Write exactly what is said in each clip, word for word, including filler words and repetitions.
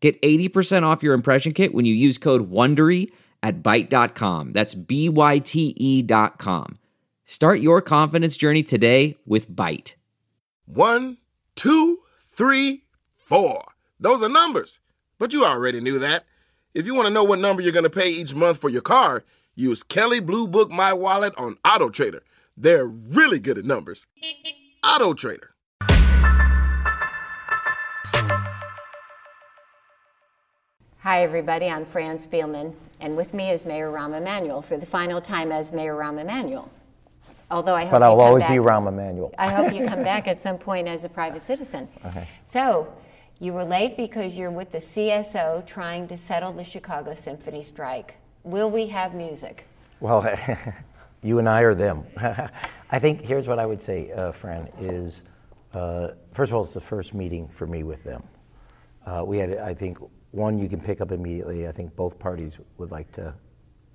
Get eighty percent off your impression kit when you use code WONDERY at byte dot com. That's B Y T E dot com. Start your confidence journey today with Byte. One, two, three, four. Those are numbers, but you already knew that. If you want to know what number you're going to pay each month for your car, use Kelly Blue Book My Wallet on AutoTrader. They're really good at numbers. AutoTrader. Hi, everybody. I'm Fran Spielman, and with me is Mayor Rahm Emanuel for the final time as Mayor Rahm Emanuel. Although I hope but I'll you come always back, be Rahm Emanuel. I hope you come back at some point as a private citizen. Okay. So you were late because you're with the C S O trying to settle the Chicago Symphony strike. Will we have music? Well, you and I are them. I think here's what I would say, uh, Fran, is uh, first of all, it's the first meeting for me with them. Uh, we had, I think, one you can pick up immediately. I think both parties would like to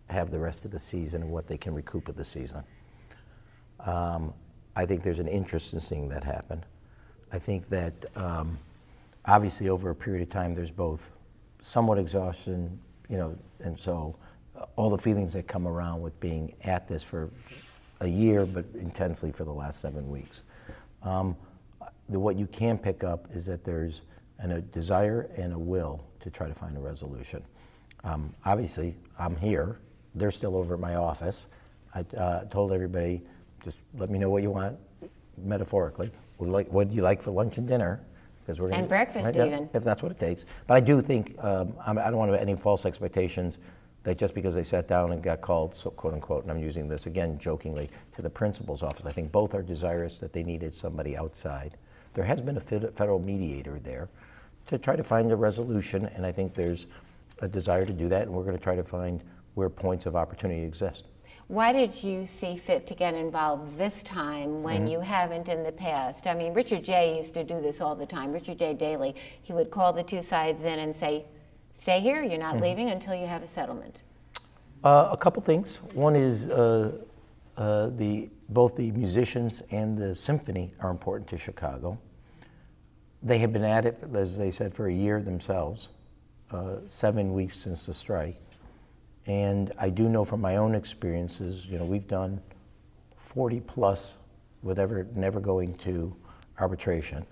have the rest of the season and what they can recoup of the season. Um, I think there's an interesting thing that happened. I think that um, obviously over a period of time, there's both somewhat exhaustion, you know, and so all the feelings that come around with being at this for a year, but intensely for the last seven weeks. Um, the, what you can pick up is that there's an, a desire and a will to try to find a resolution. Um, obviously, I'm here. They're still over at my office. I uh, told everybody, just let me know what you want, metaphorically. Like, what do you like for lunch and dinner? Because we're gonna and breakfast, right, even. If that's what it takes. But I do think, um, I don't want to have any false expectations that just because they sat down and got called, so quote unquote, and I'm using this again jokingly, to the principal's office. I think both are desirous that they needed somebody outside. There has been a federal mediator there to try to find a resolution, and I think there's a desire to do that, and we're going to try to find where points of opportunity exist. Why did you see fit to get involved this time when mm-hmm. you haven't in the past? I mean, Richard J. used to do this all the time. Richard J. Daley, he would call the two sides in and say, stay here, you're not mm-hmm. leaving until you have a settlement. Uh, a couple things. One is uh, uh, the both the musicians and the symphony are important to Chicago. They have been at it, as they said, for a year themselves, uh, seven weeks since the strike. And I do know from my own experiences, you know, we've done forty plus, whatever, never going to arbitration,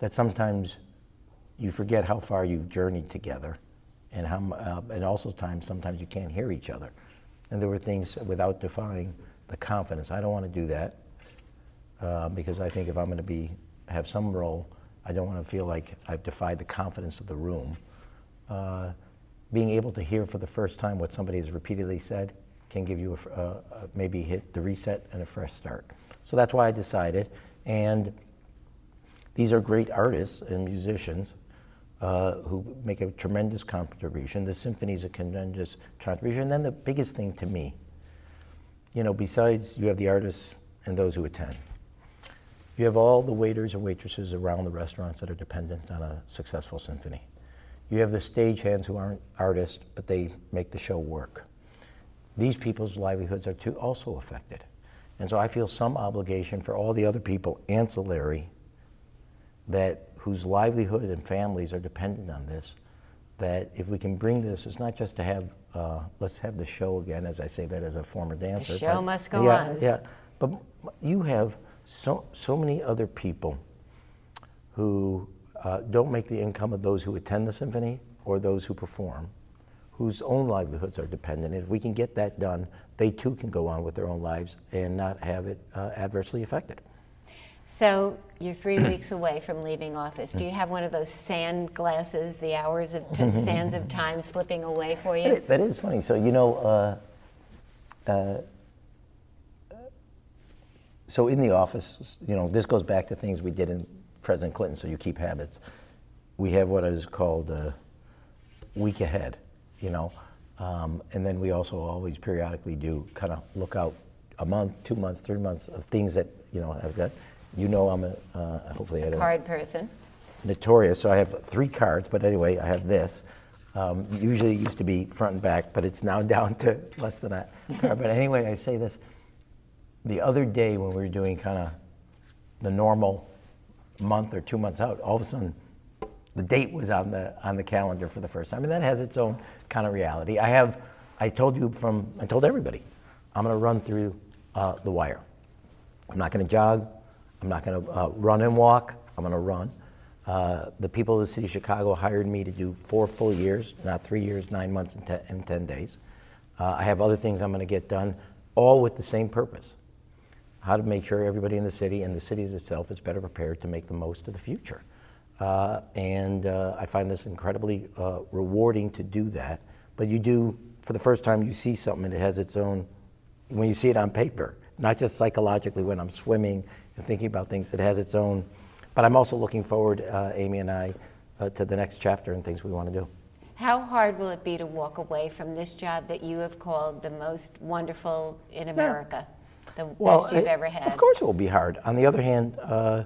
that sometimes you forget how far you've journeyed together and how, uh, and also times sometimes you can't hear each other. And there were things without defying the confidence. I don't want to do that uh, because I think if I'm going to be have some role, I don't want to feel like I've defied the confidence of the room. Uh, being able to hear for the first time what somebody has repeatedly said can give you a, uh, maybe hit the reset and a fresh start. So that's why I decided. And these are great artists and musicians uh, who make a tremendous contribution. The symphony is a tremendous contribution. And then the biggest thing to me, you know, besides you have the artists and those who attend, you have all the waiters and waitresses around the restaurants that are dependent on a successful symphony. You have the stagehands who aren't artists, but they make the show work. These people's livelihoods are too also affected. And so I feel some obligation for all the other people ancillary that whose livelihood and families are dependent on this, that if we can bring this, it's not just to have, uh, let's have the show again, as I say that as a former dancer. The show but, must go yeah, on. Yeah, but you have so so many other people who uh, don't make the income of those who attend the symphony or those who perform, whose own livelihoods are dependent. And if we can get that done, they too can go on with their own lives and not have it uh, adversely affected. So you're three weeks away from leaving office. Do you have one of those sand glasses, the hours of t- sands of time slipping away for you? That is funny. So, you know, uh, uh, so in the office, you know, this goes back to things we did in President Clinton, so you keep habits. We have what is called a week ahead. you know. Um, and then we also always periodically do kind of look out a month, two months, three months of things that, you know, I've got. You know, I'm a, uh, hopefully a I don't, card person. Notorious, so I have three cards, but anyway, I have this. Um, usually it used to be front and back, but it's now down to less than a card. But anyway, I say this. The other day when we were doing kind of the normal month or two months out, all of a sudden the date was on the on the calendar for the first time, and that has its own kind of reality. I have, I told you from, I told everybody, I'm going to run through uh, the wire. I'm not going to jog. I'm not going to uh, run and walk. I'm going to run. Uh, the people of the city of Chicago hired me to do four full years, not three years, nine months, and ten, and ten days. Uh, I have other things I'm going to get done, all with the same purpose: how to make sure everybody in the city and the city itself is better prepared to make the most of the future. Uh, and uh, I find this incredibly uh, rewarding to do that. But you do, for the first time, you see something and it has its own, when you see it on paper, not just psychologically when I'm swimming and thinking about things, it has its own. But I'm also looking forward, uh, Amy and I, uh, to the next chapter and things we want to do. How hard will it be to walk away from this job that you have called the most wonderful in America, yeah. the well, best you've it, ever had? Of course it will be hard. On the other hand, uh,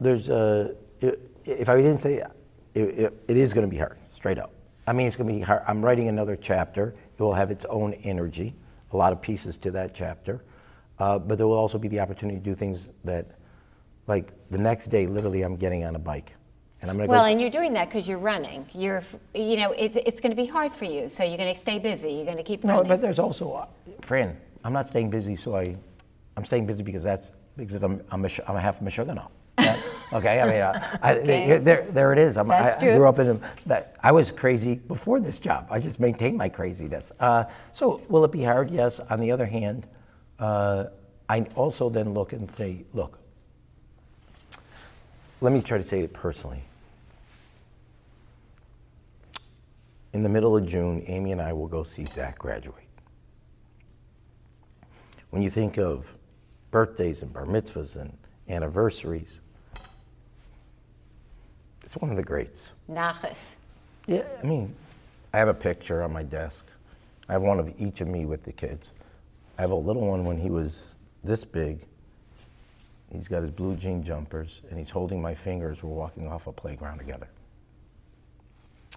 there's a, if I didn't say it, it, it is going to be hard, straight up. I mean, it's going to be hard. I'm writing another chapter. It will have its own energy, a lot of pieces to that chapter. Uh, but there will also be the opportunity to do things that, like the next day, literally, I'm getting on a bike. And I'm going to Well, go and you're doing that because you're running. You're, you know, it, it's going to be hard for you. So you're going to stay busy. You're going to keep running. No, but there's also, uh, Fran, I'm not staying busy, so I, I'm staying busy because that's, because I'm, I'm, a, I'm a half Michiganer. That, okay, I mean, uh, I, okay. there, there it is. I'm, I, I grew up in a, that, I was crazy before this job. I just maintained my craziness. Uh, so will it be hard? Yes. On the other hand, uh, I also then look and say, look, let me try to say it personally. In the middle of June, Amy and I will go see Zach graduate. When you think of birthdays and bar mitzvahs and anniversaries, it's one of the greats. Nachos. Yeah, I mean, I have a picture on my desk. I have one of each of me with the kids. I have a little one when he was this big. He's got his blue jean jumpers, and he's holding my finger as we're walking off a playground together.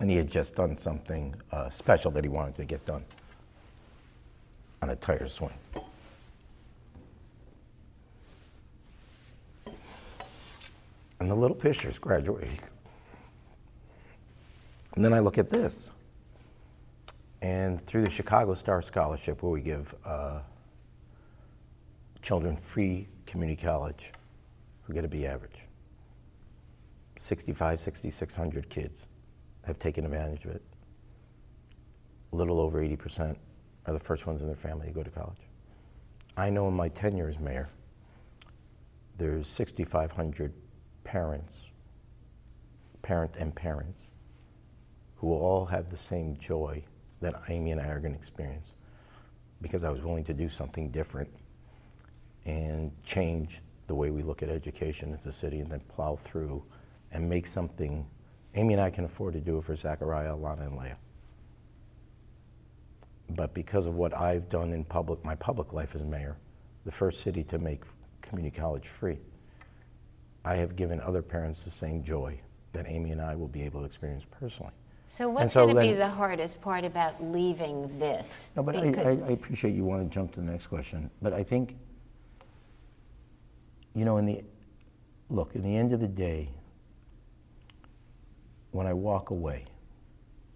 And he had just done something uh, special that he wanted to get done on a tire swing. And the little picture's graduating. And then I look at this. And through the Chicago Star Scholarship, where we give uh, children free community college who get a B average, sixty-five, sixty-six hundred kids have taken advantage of it. A little over eighty percent are the first ones in their family to go to college. I know in my tenure as mayor, there's sixty-five hundred parents, parent and parents, who will all have the same joy that Amy and I are going to experience, because I was willing to do something different and change the way we look at education as a city, and then plow through and make something. Amy and I can afford to do it for Zachariah, Alana, and Leah. But because of what I've done in public, my public life as mayor, the first city to make community college free, I have given other parents the same joy that Amy and I will be able to experience personally. So what's so going to be the hardest part about leaving this? No, but I, I, I appreciate you want to jump to the next question. But I think, you know, in the, look, in the end of the day, when I walk away,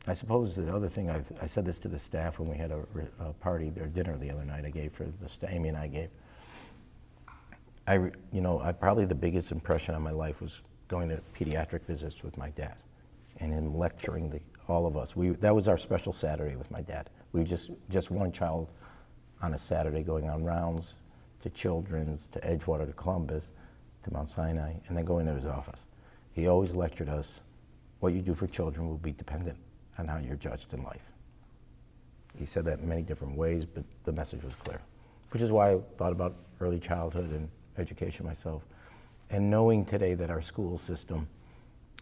I suppose the other thing, I've, I said this to the staff when we had a, a party, their dinner the other night I gave for the, Amy and I gave. I, you know, I probably the biggest impression on my life was going to pediatric visits with my dad and him lecturing the, all of us. We, that was our special Saturday with my dad. We were just, just one child on a Saturday going on rounds to Children's, to Edgewater, to Columbus, to Mount Sinai, and then going to his office. He always lectured us, what you do for children will be dependent on how you're judged in life. He said that in many different ways, but the message was clear, which is why I thought about early childhood and education myself. And knowing today that our school system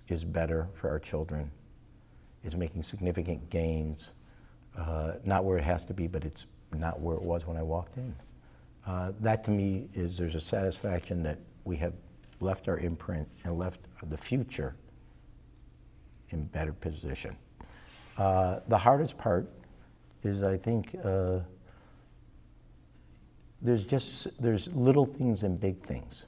is better for our children It's making significant gains, uh, not where it has to be, but it's not where it was when I walked in. Uh, that to me is, there's a satisfaction that we have left our imprint and left the future in better position. Uh, the hardest part is, I think, uh, there's just, there's little things and big things.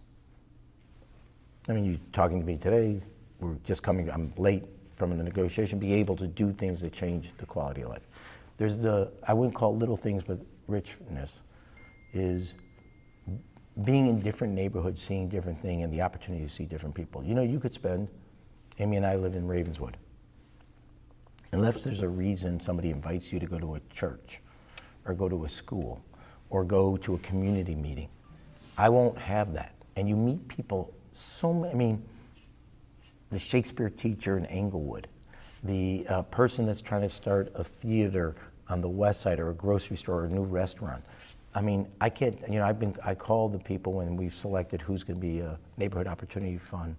I mean, you're talking to me today, we're just coming, I'm late from a negotiation, be able to do things that change the quality of life. There's the, I wouldn't call it little things, but richness is being in different neighborhoods, seeing different things, and the opportunity to see different people. You know, you could spend, Amy and I live in Ravenswood. Unless there's a reason somebody invites you to go to a church, or go to a school, or go to a community meeting, I won't have that. And you meet people, so I mean, the Shakespeare teacher in Englewood, the uh, person that's trying to start a theater on the west side, or a grocery store, or a new restaurant. I mean, I can't, you know, I've been, I call the people when we've selected who's going to be a Neighborhood Opportunity Fund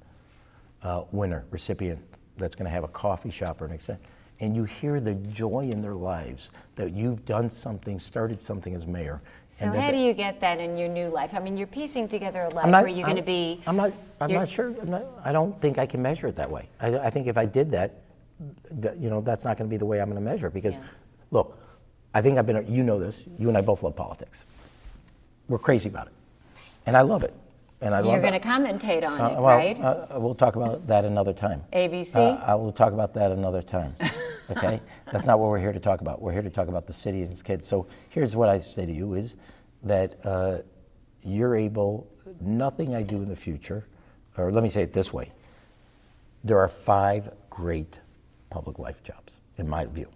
uh, winner, recipient, that's going to have a coffee shop or an extent. And you hear the joy in their lives that you've done something, started something as mayor. So how do you get that in your new life? I mean, you're piecing together a life where you're going to be. I'm not. I'm not sure. I'm not, I don't think I can measure it that way. I, I think if I did that, that, you know, that's not going to be the way I'm going to measure it, because, yeah. Look, I think I've been. You know this. You and I both love politics. We're crazy about it, and I love it. And I You're going to commentate on uh, it, well, right? Uh, we'll talk about that another time. A B C? Uh, I will talk about that another time, okay? That's not what we're here to talk about. We're here to talk about the city and its kids. So here's what I say to you is that uh, you're able, nothing I do in the future, or let me say it this way, there are five great public life jobs, in my view.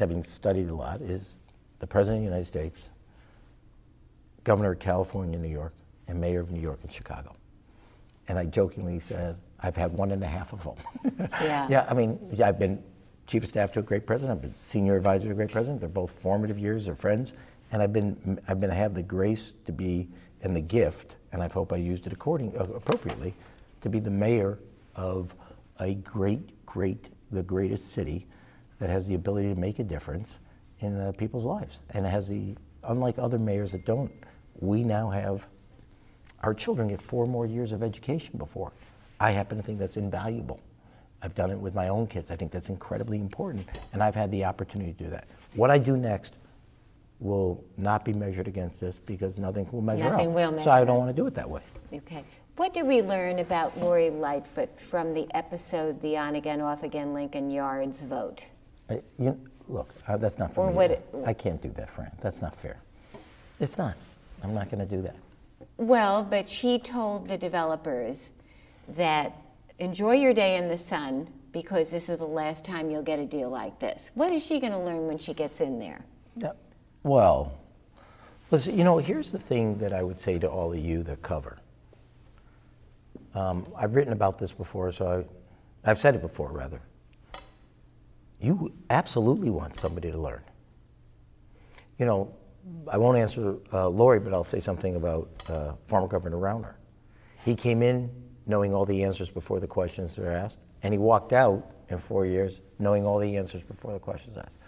Having studied a lot, is the President of the United States, Governor of California, New York, and mayor of New York and Chicago. And I jokingly said, I've had one and a half of them. Yeah. Yeah, I mean, I've been chief of staff to a great president, I've been senior advisor to a great president, they're both formative years, they're friends, and I've been, I've been, I have the grace to be, and the gift, and I hope I used it according, uh, appropriately, to be the mayor of a great, great, the greatest city that has the ability to make a difference in uh, people's lives. And it has the, unlike other mayors that don't, we now have, our children get four more years of education before. I happen to think that's invaluable. I've done it with my own kids. I think that's incredibly important, and I've had the opportunity to do that. What I do next will not be measured against this, because nothing will measure nothing up. Will measure so I don't up. want to do it that way. Okay. What did we learn about Lori Lightfoot from the episode, the on-again, off-again Lincoln Yards vote? I, you know, look, uh, that's not for or me. What it, I can't do that, Fran. That's not fair. It's not. I'm not going to do that. Well, but she told the developers that enjoy your day in the sun, because this is the last time you'll get a deal like this. What is she going to learn when she gets in there? Uh, well, listen, you know, here's the thing that I would say to all of you that cover. Um, I've written about this before, so I, I've said it before, rather. You absolutely want somebody to learn. You know, I won't answer uh, Lori, but I'll say something about uh, former Governor Rauner. He came in knowing all the answers before the questions were asked, and he walked out in four years knowing all the answers before the questions asked.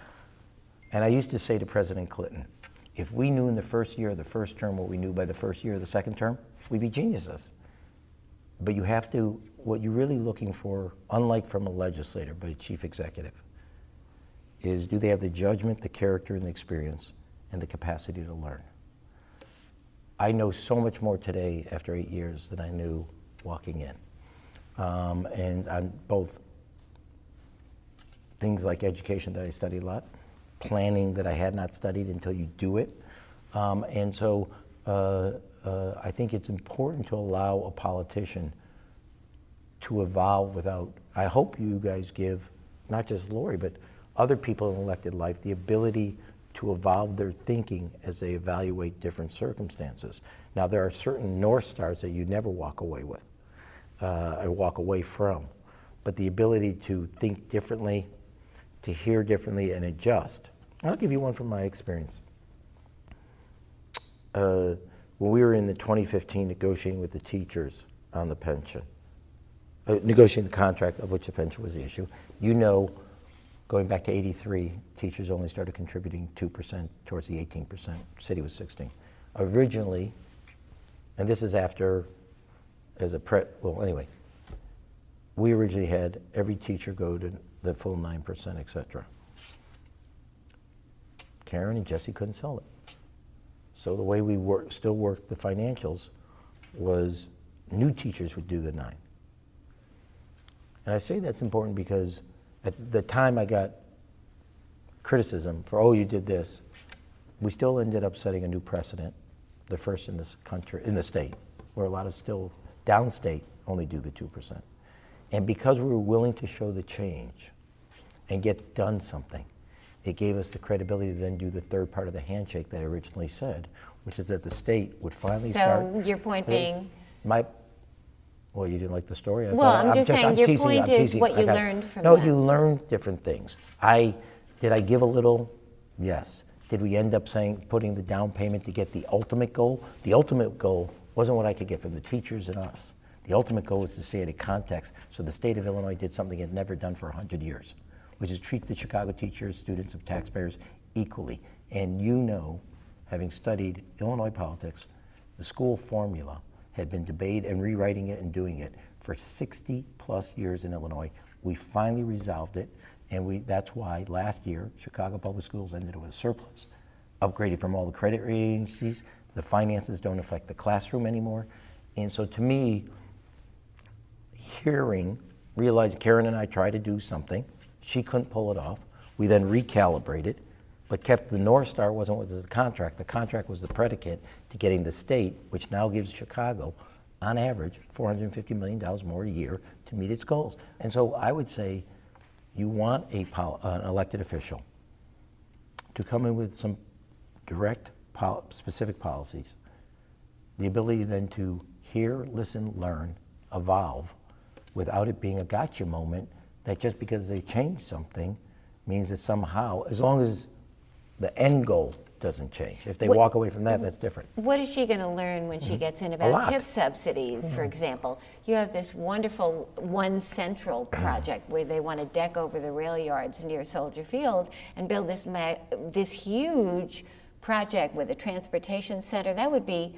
And I used to say to President Clinton, if we knew in the first year of the first term what we knew by the first year of the second term, we'd be geniuses. But you have to, what you're really looking for, unlike from a legislator, but a chief executive, is do they have the judgment, the character, and the experience, and the capacity to learn. I know so much more today after eight years than I knew walking in. Um, and on both things like education that I studied a lot, planning that I had not studied until you do it. Um, and so uh, uh, I think it's important to allow a politician to evolve without, I hope you guys give, not just Lori, but other people in elected life, the ability to evolve their thinking as they evaluate different circumstances. Now, there are certain North Stars that you never walk away with, uh, or walk away from, but the ability to think differently, to hear differently, and adjust. I'll give you one from my experience. Uh, when we were in the twenty fifteen negotiating with the teachers on the pension, uh, negotiating the contract of which the pension was the issue, you know Going back to eighty-three, teachers only started contributing two percent towards the eighteen percent. City was sixteen. Originally, and this is after, as a pre, well, anyway, we originally had every teacher go to the full nine percent, et cetera. Karen and Jesse couldn't sell it. So the way we work, still worked the financials was new teachers would do the nine. And I say that's important because at the time I got criticism for, oh, you did this. We still ended up setting a new precedent, the first in this country, in the state, where a lot of still downstate only do the two percent. And because we were willing to show the change and get done something, it gave us the credibility to then do the third part of the handshake that I originally said, which is that the state would finally so start. So your point being? My, well, you didn't like the story. I well, I'm, I'm just saying I'm your teasing, point I'm is what you got, learned from no, that. No, you learned different things. I, did I give a little? Yes. Did we end up saying, putting the down payment to get the ultimate goal? The ultimate goal wasn't what I could get from the teachers and us. The ultimate goal was to see it in context. So the state of Illinois did something it had never done for one hundred years, which is treat the Chicago teachers, students, and taxpayers equally. And you know, having studied Illinois politics, the school formula had been debated and rewriting it and doing it for sixty plus years in Illinois. We finally resolved it. And we, that's why last year, Chicago Public Schools ended with a surplus, upgraded from all the credit rating agencies. The finances don't affect the classroom anymore. And so to me, hearing, realizing Karen and I tried to do something. She couldn't pull it off. We then recalibrated, but kept the North Star wasn't what was the contract. The contract was the predicate to getting the state, which now gives Chicago, on average, four hundred fifty million dollars more a year to meet its goals. And so I would say, you want a, an elected official to come in with some direct, pol specific policies, the ability then to hear, listen, learn, evolve, without it being a gotcha moment that just because they change something means that somehow, as long as the end goal doesn't change. If they what, walk away from that, that's different. What is she going to learn when she gets in about T I F subsidies, mm-hmm. for example? You have this wonderful One Central project where they want to deck over the rail yards near Soldier Field and build this ma this huge project with a transportation center. That would be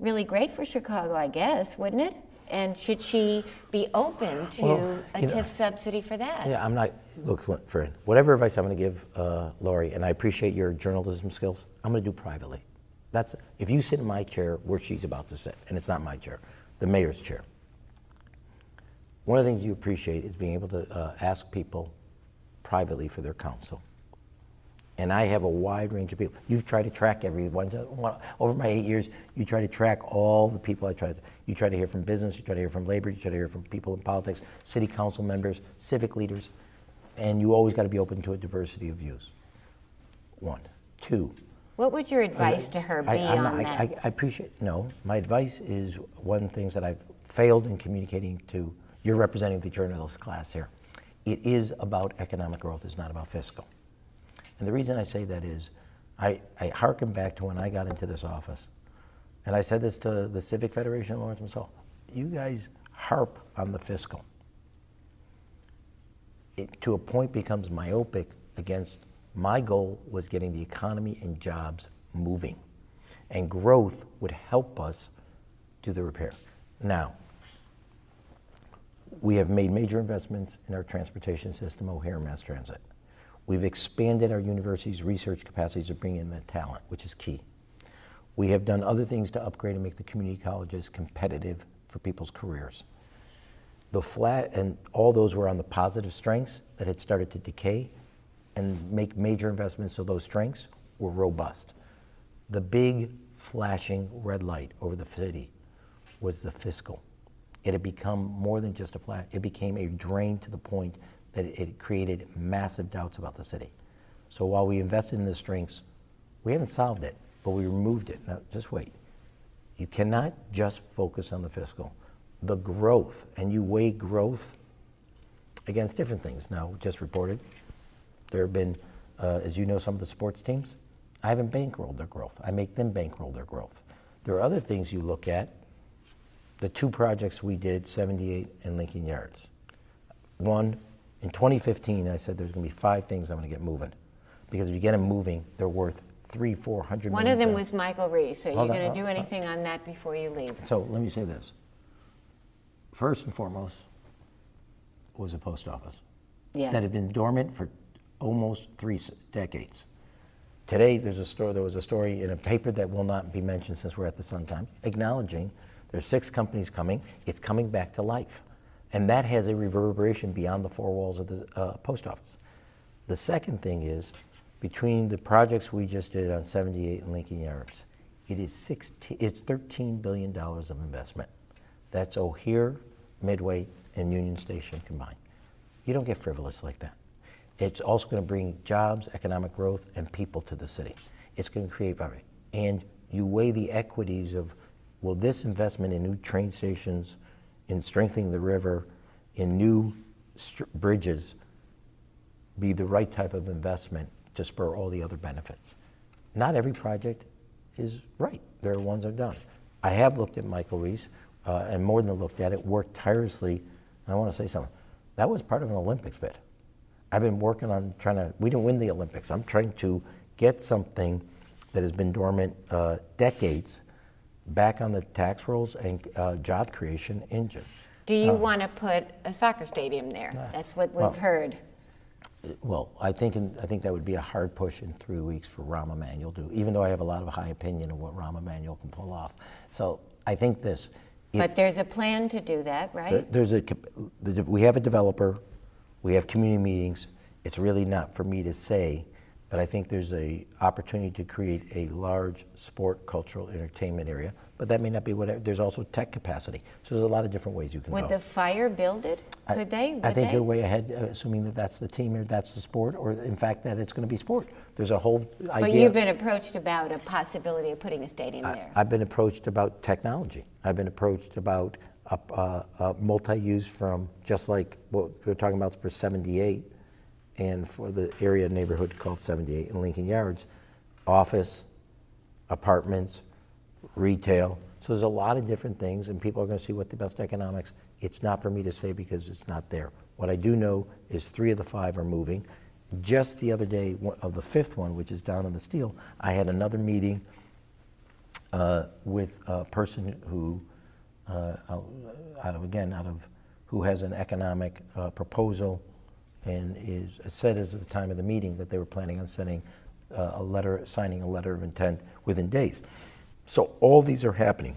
really great for Chicago, I guess, wouldn't it? And should she be open to well, a T I F know, subsidy for that? Yeah, I'm not, look, friend, whatever advice I'm going to give uh, Lori, and I appreciate your journalism skills, I'm going to do privately. That's, if you sit in my chair where she's about to sit, and it's not my chair, the mayor's chair. One of the things you appreciate is being able to uh, ask people privately for their counsel. And I have a wide range of people. You've tried to track everyone. Over my eight years, you try to track all the people I tried to. You try to hear from business, you try to hear from labor, you try to hear from people in politics, city council members, civic leaders, and you always got to be open to a diversity of views. One. Two. What would your advice I, to her be I, I, on I, that? I, I appreciate, no. My advice is one of the things that I've failed in communicating to, you're representing the journalist class here. It is about economic growth, it's not about fiscal. And the reason I say that is, I, I hearken back to when I got into this office, and I said this to the Civic Federation of Lawrence himself, you guys harp on the fiscal. It, to a point, becomes myopic against my goal was getting the economy and jobs moving, and growth would help us do the repair. Now, we have made major investments in our transportation system, O'Hare Mass Transit. We've expanded our university's research capacities to bring in the talent, which is key. We have done other things to upgrade and make the community colleges competitive for people's careers. The flat, and all those were on the positive strengths that had started to decay and make major investments so those strengths were robust. The big flashing red light over the city was the fiscal. It had become more than just a flash, it became a drain to the point that it created massive doubts about the city. So while we invested in the strengths, we haven't solved it, but we removed it. Now, just wait. You cannot just focus on the fiscal. The growth, and you weigh growth against different things. Now, just reported, there have been, uh, as you know, some of the sports teams. I haven't bankrolled their growth. I make them bankroll their growth. There are other things you look at. The two projects we did, seventy-eight and Lincoln Yards. One, In twenty fifteen, I said there's going to be five things I'm going to get moving, because if you get them moving, they're worth three, four hundred. One of them was Michael Reese. Are you going to do anything on that before you leave? So let me say this. First and foremost was a post office yeah. that had been dormant for almost three decades. Today, there's a story. There was a story in a paper that will not be mentioned since we're at the Sun Times, acknowledging there's six companies coming. It's coming back to life, and that has a reverberation beyond the four walls of the uh, post office. The second thing is, between the projects we just did on seventy-eight and Lincoln Yards, it is sixteen, it's thirteen billion dollars of investment. That's O'Hare, Midway, and Union Station combined. You don't get frivolous like that. It's also going to bring jobs, economic growth, and people to the city. It's going to create poverty. And you weigh the equities of, will this investment in new train stations, in strengthening the river, in new bridges, be the right type of investment to spur all the other benefits? Not every project is right. There are ones that are done. I have looked at Michael Reese, uh, and more than looked at it, worked tirelessly. And I want to say something. That was part of an Olympics bid. I've been working on trying to, we didn't win the Olympics. I'm trying to get something that has been dormant uh, decades back on the tax rolls and uh, job creation engine. Do you uh, want to put a soccer stadium there? Uh, That's what we've well, heard. Well, I think in, I think that would be a hard push in three weeks for Rahm Emanuel to do, even though I have a lot of high opinion of what Rahm Emanuel can pull off. So I think this. It, but there's a plan to do that, right? There, there's a, the, we have a developer, we have community meetings. It's really not for me to say, but I think there's a opportunity to create a large sport, cultural, entertainment area. But that may not be what, there's also tech capacity. So there's a lot of different ways you can go. Would the fire build it? Could I, they? Would I think they? They're way ahead, uh, assuming that that's the team or that's the sport, or in fact that it's going to be sport. There's a whole idea. But you've been approached about a possibility of putting a stadium I, there. I've been approached about technology. I've been approached about a, a, a multi-use from, just like what we're talking about for seventy-eight, and for the area neighborhood called seventy-eight in Lincoln Yards, office, apartments, retail. So there's a lot of different things, and people are going to see what the best economics. It's not for me to say because it's not there. What I do know is three of the five are moving. Just the other day one, of the fifth one, which is down in the Steel, I had another meeting uh, with a person who, uh, out of again, out of who has an economic uh, proposal, and is said as at the time of the meeting that they were planning on sending uh, a letter, signing a letter of intent within days. So all these are happening.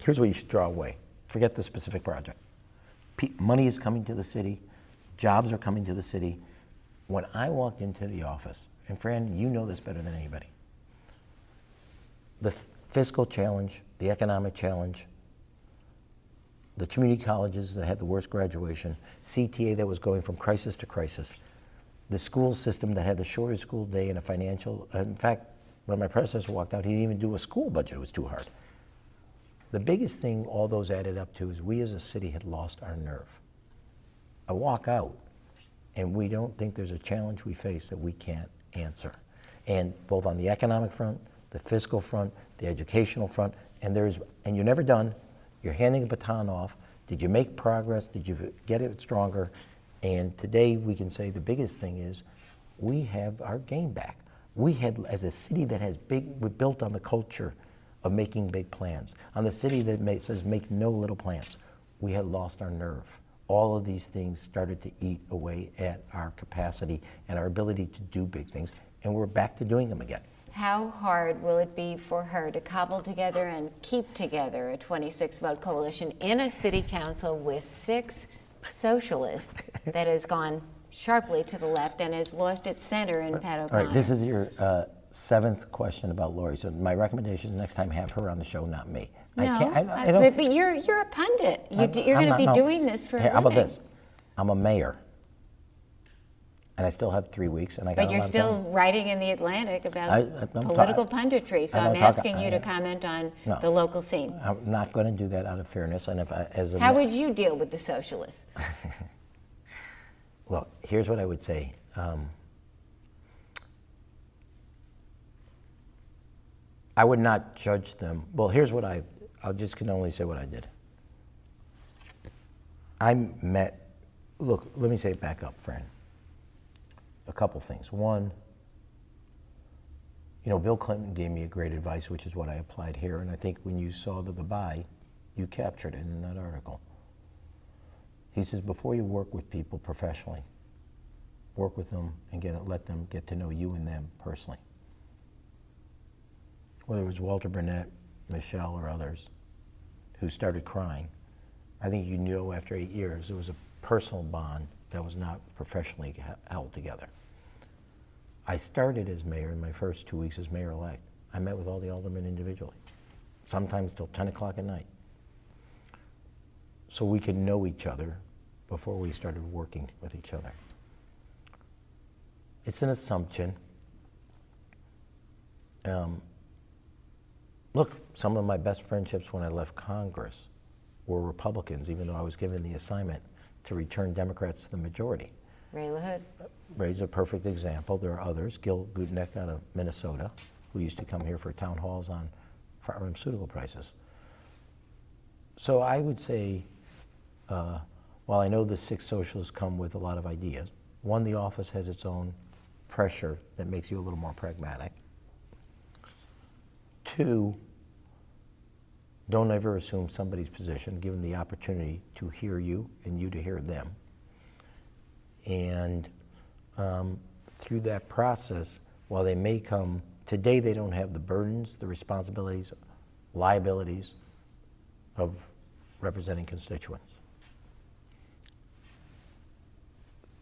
Here's what you should draw away. Forget the specific project. Pe money is coming to the city. Jobs are coming to the city. When I walked into the office, and Fran, you know this better than anybody, the f fiscal challenge, the economic challenge, the community colleges that had the worst graduation, C T A that was going from crisis to crisis, the school system that had the shortest school day and a financial, in fact, when my predecessor walked out, he didn't even do a school budget, it was too hard. The biggest thing all those added up to is we as a city had lost our nerve. I walk out and we don't think there's a challenge we face that we can't answer. And both on the economic front, the fiscal front, the educational front, and there's, and you're never done. You're handing a baton off. Did you make progress? Did you get it stronger? And today we can say the biggest thing is we have our game back. We had, as a city that has big, we built on the culture of making big plans, on the city that made, says make no little plans. We had lost our nerve. All of these things started to eat away at our capacity and our ability to do big things, and we're back to doing them again. How hard will it be for her to cobble together and keep together a twenty-six vote coalition in a city council with six socialists that has gone sharply to the left and has lost its center in Pat O'Connor? All right, this is your uh, seventh question about Lori. So my recommendation is next time have her on the show, not me. No, I can't, I, I don't, but, but you're, you're a pundit. You, you're going to be no. doing this for hey, a How about this? I'm a mayor. And I still have three weeks, and I got. But you're still time. writing in the Atlantic about I, political punditry, so I'm asking you I, to comment on no, the local scene. I'm not going to do that out of fairness, and if I, as a how would you deal with the socialists? Look, here's what I would say. Um, I would not judge them. Well, here's what I. I just can only say what I did. I met look, let me say back up, Fran. A couple things. One, you know, Bill Clinton gave me a great advice, which is what I applied here, and I think when you saw the goodbye, you captured it in that article. He says, before you work with people professionally, work with them and get it, let them get to know you and them personally. Whether it was Walter Burnett, Michelle, or others who started crying, I think you knew after eight years there was a personal bond that was not professionally held together. I started as mayor in my first two weeks as mayor-elect. I met with all the aldermen individually, sometimes till ten o'clock at night. So we could know each other before we started working with each other. It's an assumption. Um, look, some of my best friendships when I left Congress were Republicans, even though I was given the assignment to return Democrats to the majority. Ray LaHood. Ray's a perfect example. There are others. Gil Gutnick out of Minnesota, who used to come here for town halls on pharmaceutical prices. So I would say, uh, while I know the six socials come with a lot of ideas, one, the office has its own pressure that makes you a little more pragmatic. Two, don't ever assume somebody's position, give them the opportunity to hear you and you to hear them. And um, through that process, while they may come, today they don't have the burdens, the responsibilities, liabilities of representing constituents.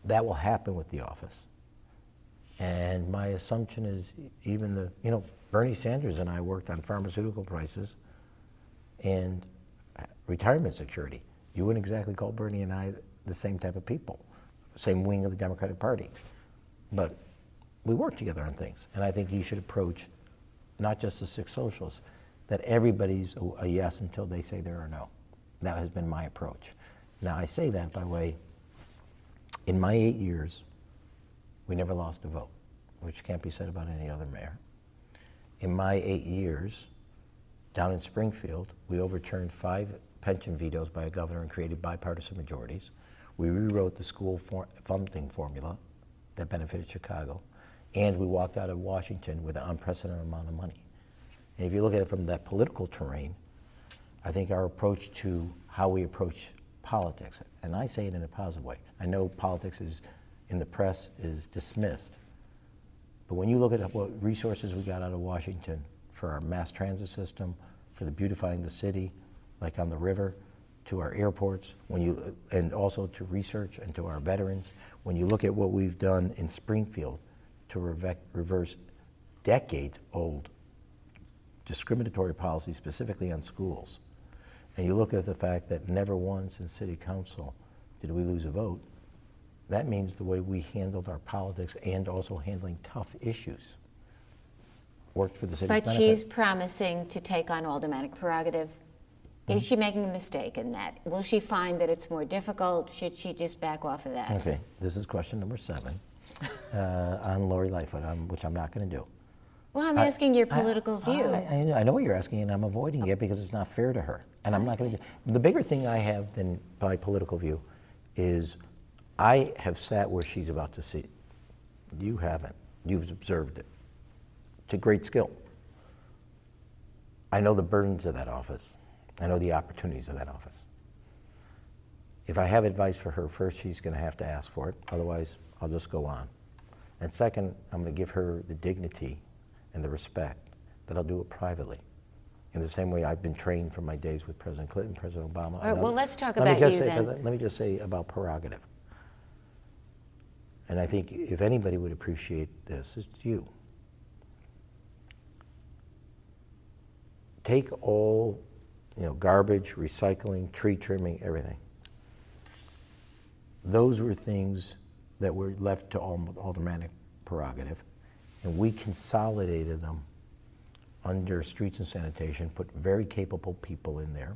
That will happen with the office. And my assumption is even the, you know, Bernie Sanders and I worked on pharmaceutical prices and retirement security. You wouldn't exactly call Bernie and I the same type of people, same wing of the Democratic Party. But we work together on things. And I think you should approach not just the six socials, that everybody's a yes until they say they're a no. That has been my approach. Now, I say that by way, in my eight years, we never lost a vote, which can't be said about any other mayor. In my eight years, down in Springfield, we overturned five pension vetoes by a governor and created bipartisan majorities. We rewrote the school for funding formula that benefited Chicago, and we walked out of Washington with an unprecedented amount of money. And if you look at it from that political terrain, I think our approach to how we approach politics, and I say it in a positive way. I know politics is, in the press, is dismissed. But when you look at what resources we got out of Washington for our mass transit system, for the beautifying the city, like on the river, to our airports, when you, and also to research and to our veterans, when you look at what we've done in Springfield to re reverse decade-old discriminatory policy, specifically on schools, and you look at the fact that never once in city council did we lose a vote, that means the way we handled our politics and also handling tough issues worked for the city's benefit. But she's promising to take on all democratic prerogative. Mm-hmm. Is she making a mistake in that? Will she find that it's more difficult? Should she just back off of that? Okay, this is question number seven uh, on Lori Lightfoot, um, which I'm not going to do. Well, I'm asking I, your political I, view. I, I, I know what you're asking, and I'm avoiding it because it's not fair to her. And I'm not going to do it. The bigger thing I have than my political view is I have sat where she's about to sit. You haven't. You've observed it to great skill. I know the burdens of that office. I know the opportunities of that office. If I have advice for her, first, she's going to have to ask for it. Otherwise, I'll just go on. And second, I'm going to give her the dignity and the respect that I'll do it privately, in the same way I've been trained from my days with President Clinton, President Obama. All right, well, let's talk about you then. Let me just say about prerogative. And I think if anybody would appreciate this, it's you. Take all, you know, garbage, recycling, tree trimming, everything. Those were things that were left to aldermanic prerogative. And we consolidated them under streets and sanitation, put very capable people in there,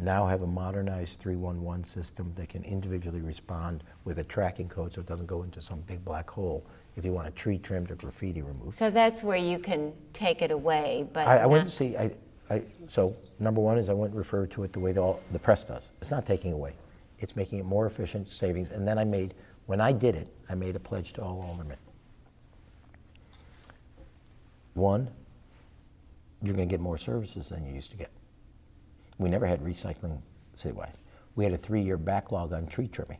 now have a modernized three one one system that can individually respond with a tracking code so it doesn't go into some big black hole if you want a tree trimmed or graffiti removed. So that's where you can take it away, but I, I wouldn't see, I, I, so number one is I wouldn't refer to it the way the, all, the press does. It's not taking away. It's making it more efficient savings. And then I made, when I did it, I made a pledge to all aldermen. One, you're going to get more services than you used to get. We never had recycling citywide. We had a three-year backlog on tree trimming.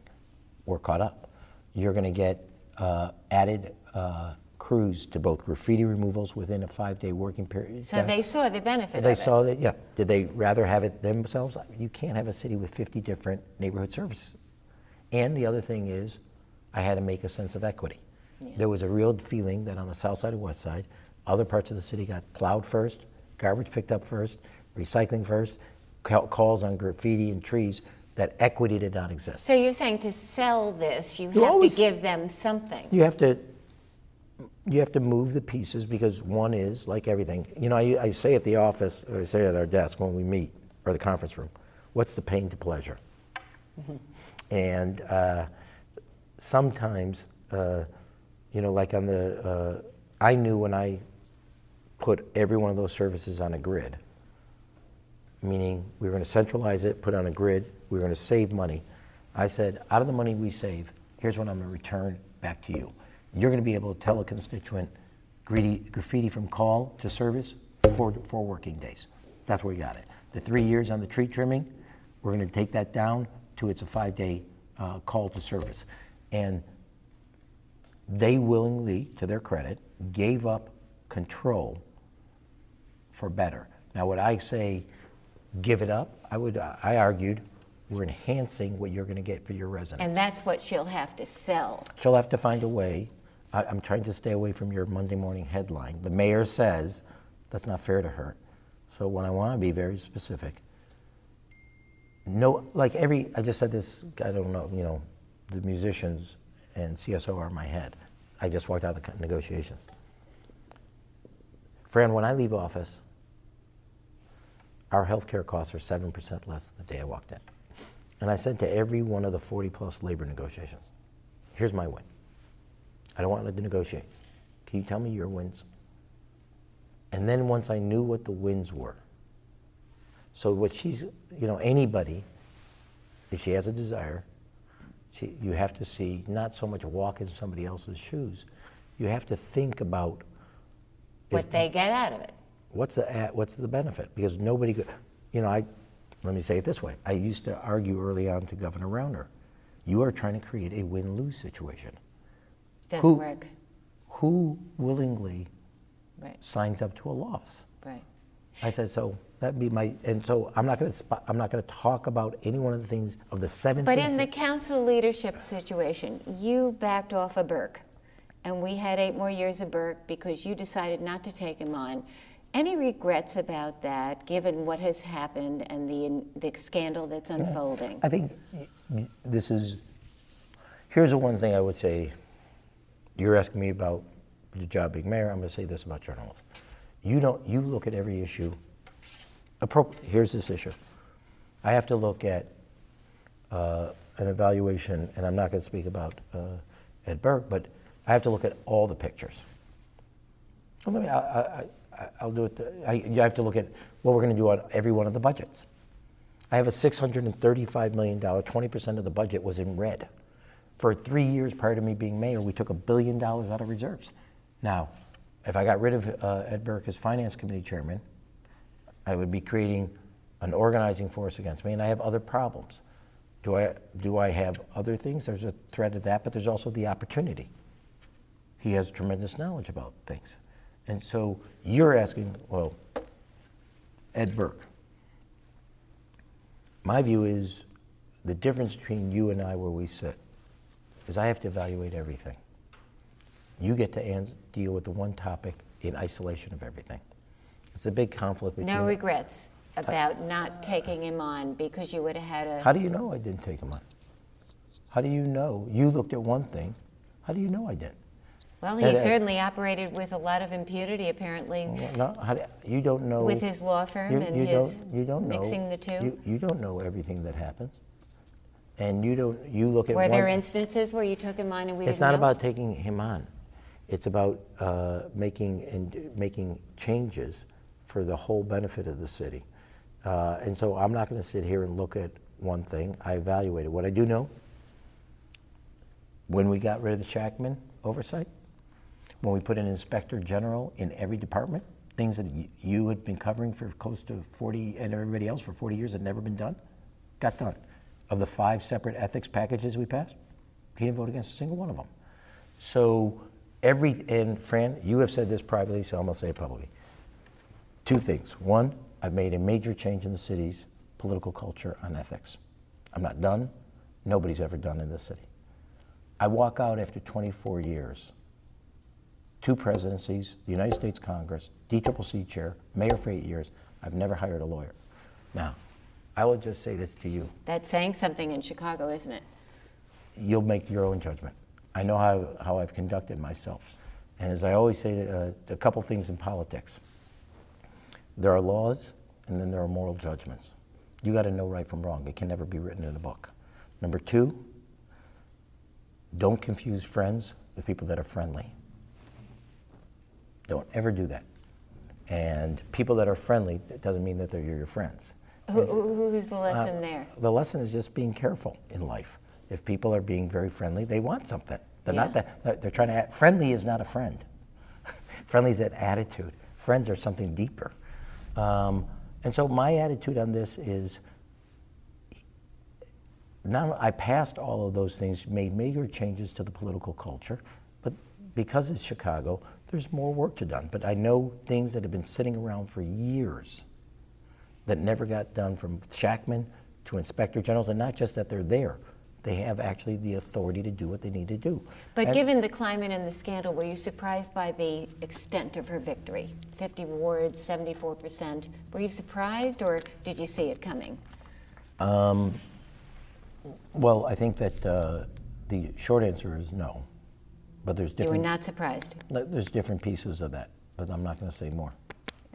We're caught up. You're going to get uh, added uh, crews to both graffiti removals within a five-day working period. So they saw the benefit They of it. saw that, yeah. Did they rather have it themselves? You can't have a city with fifty different neighborhood services. And the other thing is, I had to make a sense of equity. Yeah. There was a real feeling that on the south side and west side, other parts of the city got plowed first, garbage picked up first, recycling first, calls on graffiti and trees. That equity did not exist. So you're saying to sell this, you, you have always, to give them something. You have to, you have to move the pieces, because one is like everything. You know, I, I say at the office, or I say at our desk when we meet, or the conference room, what's the pain to pleasure? Mm-hmm. And uh, sometimes, uh, you know, like on the, uh, I knew when I put every one of those services on a grid, meaning we were going to centralize it, put it on a grid, we were going to save money. I said, out of the money we save, here's what I'm going to return back to you. You're going to be able to tell a constituent greedy, graffiti from call to service, four, four working days. That's where we got it. The three years on the tree trimming, we're going to take that down to it's a five-day uh, call to service. And they willingly, to their credit, gave up control for better. Now, would I say give it up? I would. I argued, we're enhancing what you're going to get for your residents. And that's what she'll have to sell. She'll have to find a way. I, I'm trying to stay away from your Monday morning headline. The mayor says that's not fair to her. So when I want to be very specific, no, like every, I just said this, I don't know, you know, the musicians and C S O are in my head. I just walked out of the negotiations. Fran, when I leave office, our healthcare costs are seven percent less the day I walked in. And I said to every one of the forty plus labor negotiations, here's my win. I don't want to negotiate. Can you tell me your wins? And then once I knew what the wins were, so what she's, you know, anybody, if she has a desire, she, you have to see, not so much walk in somebody else's shoes, you have to think about what if, they get out of it. What's the, what's the benefit? Because nobody, you know, I, let me say it this way. I used to argue early on to Governor Rauner, you are trying to create a win-lose situation. Doesn't who, work. Who willingly right. signs up to a loss? Right. I said, so that'd be my, and so I'm not going to, I'm not going to talk about any one of the things of the seven But in the council leadership situation, you backed off of Burke, and we had eight more years of Burke because you decided not to take him on. Any regrets about that, given what has happened and the, the scandal that's unfolding? I think this is, here's the one thing I would say. You're asking me about the job being mayor. I'm going to say this about journalism. You don't, you look at every issue. Here's this issue. I have to look at uh, an evaluation, and I'm not going to speak about uh, Ed Burke, but I have to look at all the pictures. Well, let me, I, I, I'll do it, I, you have to look at what we're going to do on every one of the budgets. I have a six hundred thirty-five million dollars, twenty percent of the budget was in red. For three years prior to me being mayor, we took a billion dollars out of reserves. Now, if I got rid of uh, Ed Burke as finance committee chairman, I would be creating an organizing force against me, and I have other problems. Do I, do I have other things? There's a threat of that, but there's also the opportunity. He has tremendous knowledge about things. And so you're asking, well, Ed Burke. My view is the difference between you and I where we sit is I have to evaluate everything. You get to deal with the one topic in isolation of everything. It's a big conflict between... No regrets about not taking him on because you would have had a... How do you know I didn't take him on? How do you know? You looked at one thing. How do you know I didn't? Well, he and, certainly uh, operated with a lot lot of impunity, apparently. No, you don't know. With his law firm you, you and you his don't, you don't mixing know, the two. You, you don't know everything that happens, and you don't. You look at. Were one, there instances where you took him on and we? It's didn't not know? about taking him on. It's about uh, making and making changes for the whole benefit of the city, uh, and so I'm not going to sit here and look at one thing. I evaluated what I do know. When we got rid of the Shackman oversight, when we put an inspector general in every department, things that you had been covering for close to forty, and everybody else for forty years had never been done, got done. Of the five separate ethics packages we passed, he didn't vote against a single one of them. So every, and Fran, you have said this privately, so I'm gonna say it publicly. Two things. One, I've made a major change in the city's political culture on ethics. I'm not done. Nobody's ever done in this city. I walk out after twenty-four years, two presidencies, the United States Congress, D C C C chair, mayor for eight years. I've never hired a lawyer. Now, I will just say this to you. That's saying something in Chicago, isn't it? You'll make your own judgment. I know how, how I've conducted myself. And as I always say, uh, a couple things in politics. There are laws, and then there are moral judgments. You got to know right from wrong. It can never be written in a book. Number two, don't confuse friends with people that are friendly. Don't ever do that. And people that are friendly, that doesn't mean that they're your friends. Who, who's the lesson uh, there? The lesson is just being careful in life. If people are being very friendly, they want something. They're yeah. not that. They're trying to. Act, friendly is not a friend. Friendly is an attitude. Friends are something deeper. Um, and so my attitude on this is, now I passed all of those things, made major changes to the political culture, but because it's Chicago, there's more work to be done. But I know things that have been sitting around for years that never got done, from Shackman to inspector generals, and not just that they're there. They have actually the authority to do what they need to do. But and given the climate and the scandal, were you surprised by the extent of her victory? fifty wards, seventy-four percent. Were you surprised, or did you see it coming? Um, well, I think that uh, the short answer is no. But there's different. You were not surprised? There's different pieces of that, but I'm not going to say more.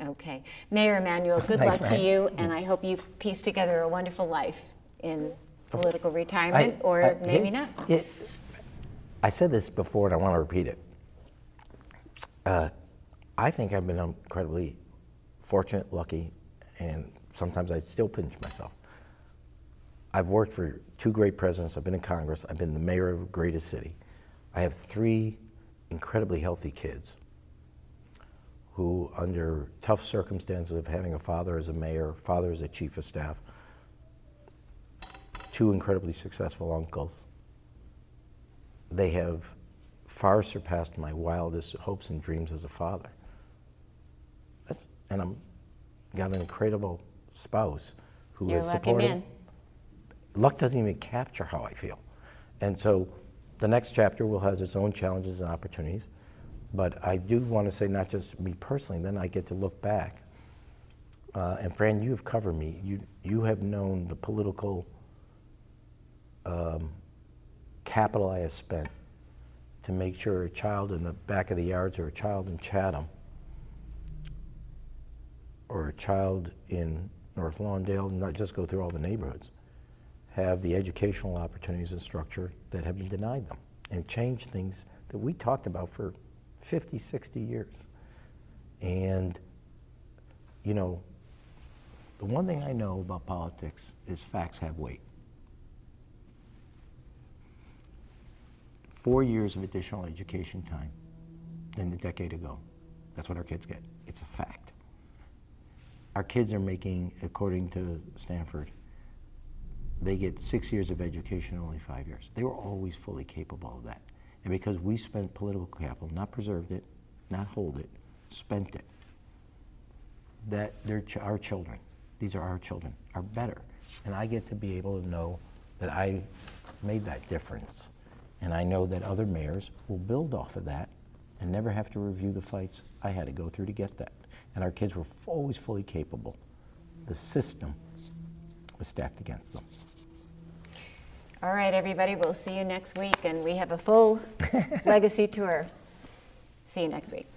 Okay. Mayor Emanuel, good Thanks, luck Brian. to you, and I hope you piece together a wonderful life in political retirement, I, or I, maybe it, not. It, I said this before, and I want to repeat it. Uh, I think I've been incredibly fortunate, lucky, and sometimes I still pinch myself. I've worked for two great presidents. I've been in Congress. I've been the mayor of the greatest city. I have three incredibly healthy kids who, under tough circumstances of having a father as a mayor, father as a chief of staff, two incredibly successful uncles. They have far surpassed my wildest hopes and dreams as a father. That's, and I'm got an incredible spouse who You're is supportive. Man. Luck doesn't even capture how I feel. And so the next chapter will have its own challenges and opportunities. But I do want to say, not just me personally, then I get to look back. Uh, and Fran, you have covered me. You, you have known the political Um, capital I have spent to make sure a child in the Back of the Yards, or a child in Chatham, or a child in North Lawndale, not just go through all the neighborhoods, have the educational opportunities and structure that have been denied them, and change things that we talked about for fifty, sixty years. And, you know, the one thing I know about politics is facts have weight. Four years of additional education time than a decade ago. That's what our kids get. It's a fact. Our kids are making, according to Stanford, they get six years of education, only five years. They were always fully capable of that. And because we spent political capital, not preserved it, not hold it, spent it, that they're ch our children, these are our children, are better. And I get to be able to know that I made that difference. And I know that other mayors will build off of that and never have to review the fights I had to go through to get that. And our kids were f always fully capable. The system was stacked against them. All right, everybody, we'll see you next week. And we have a full legacy tour. See you next week.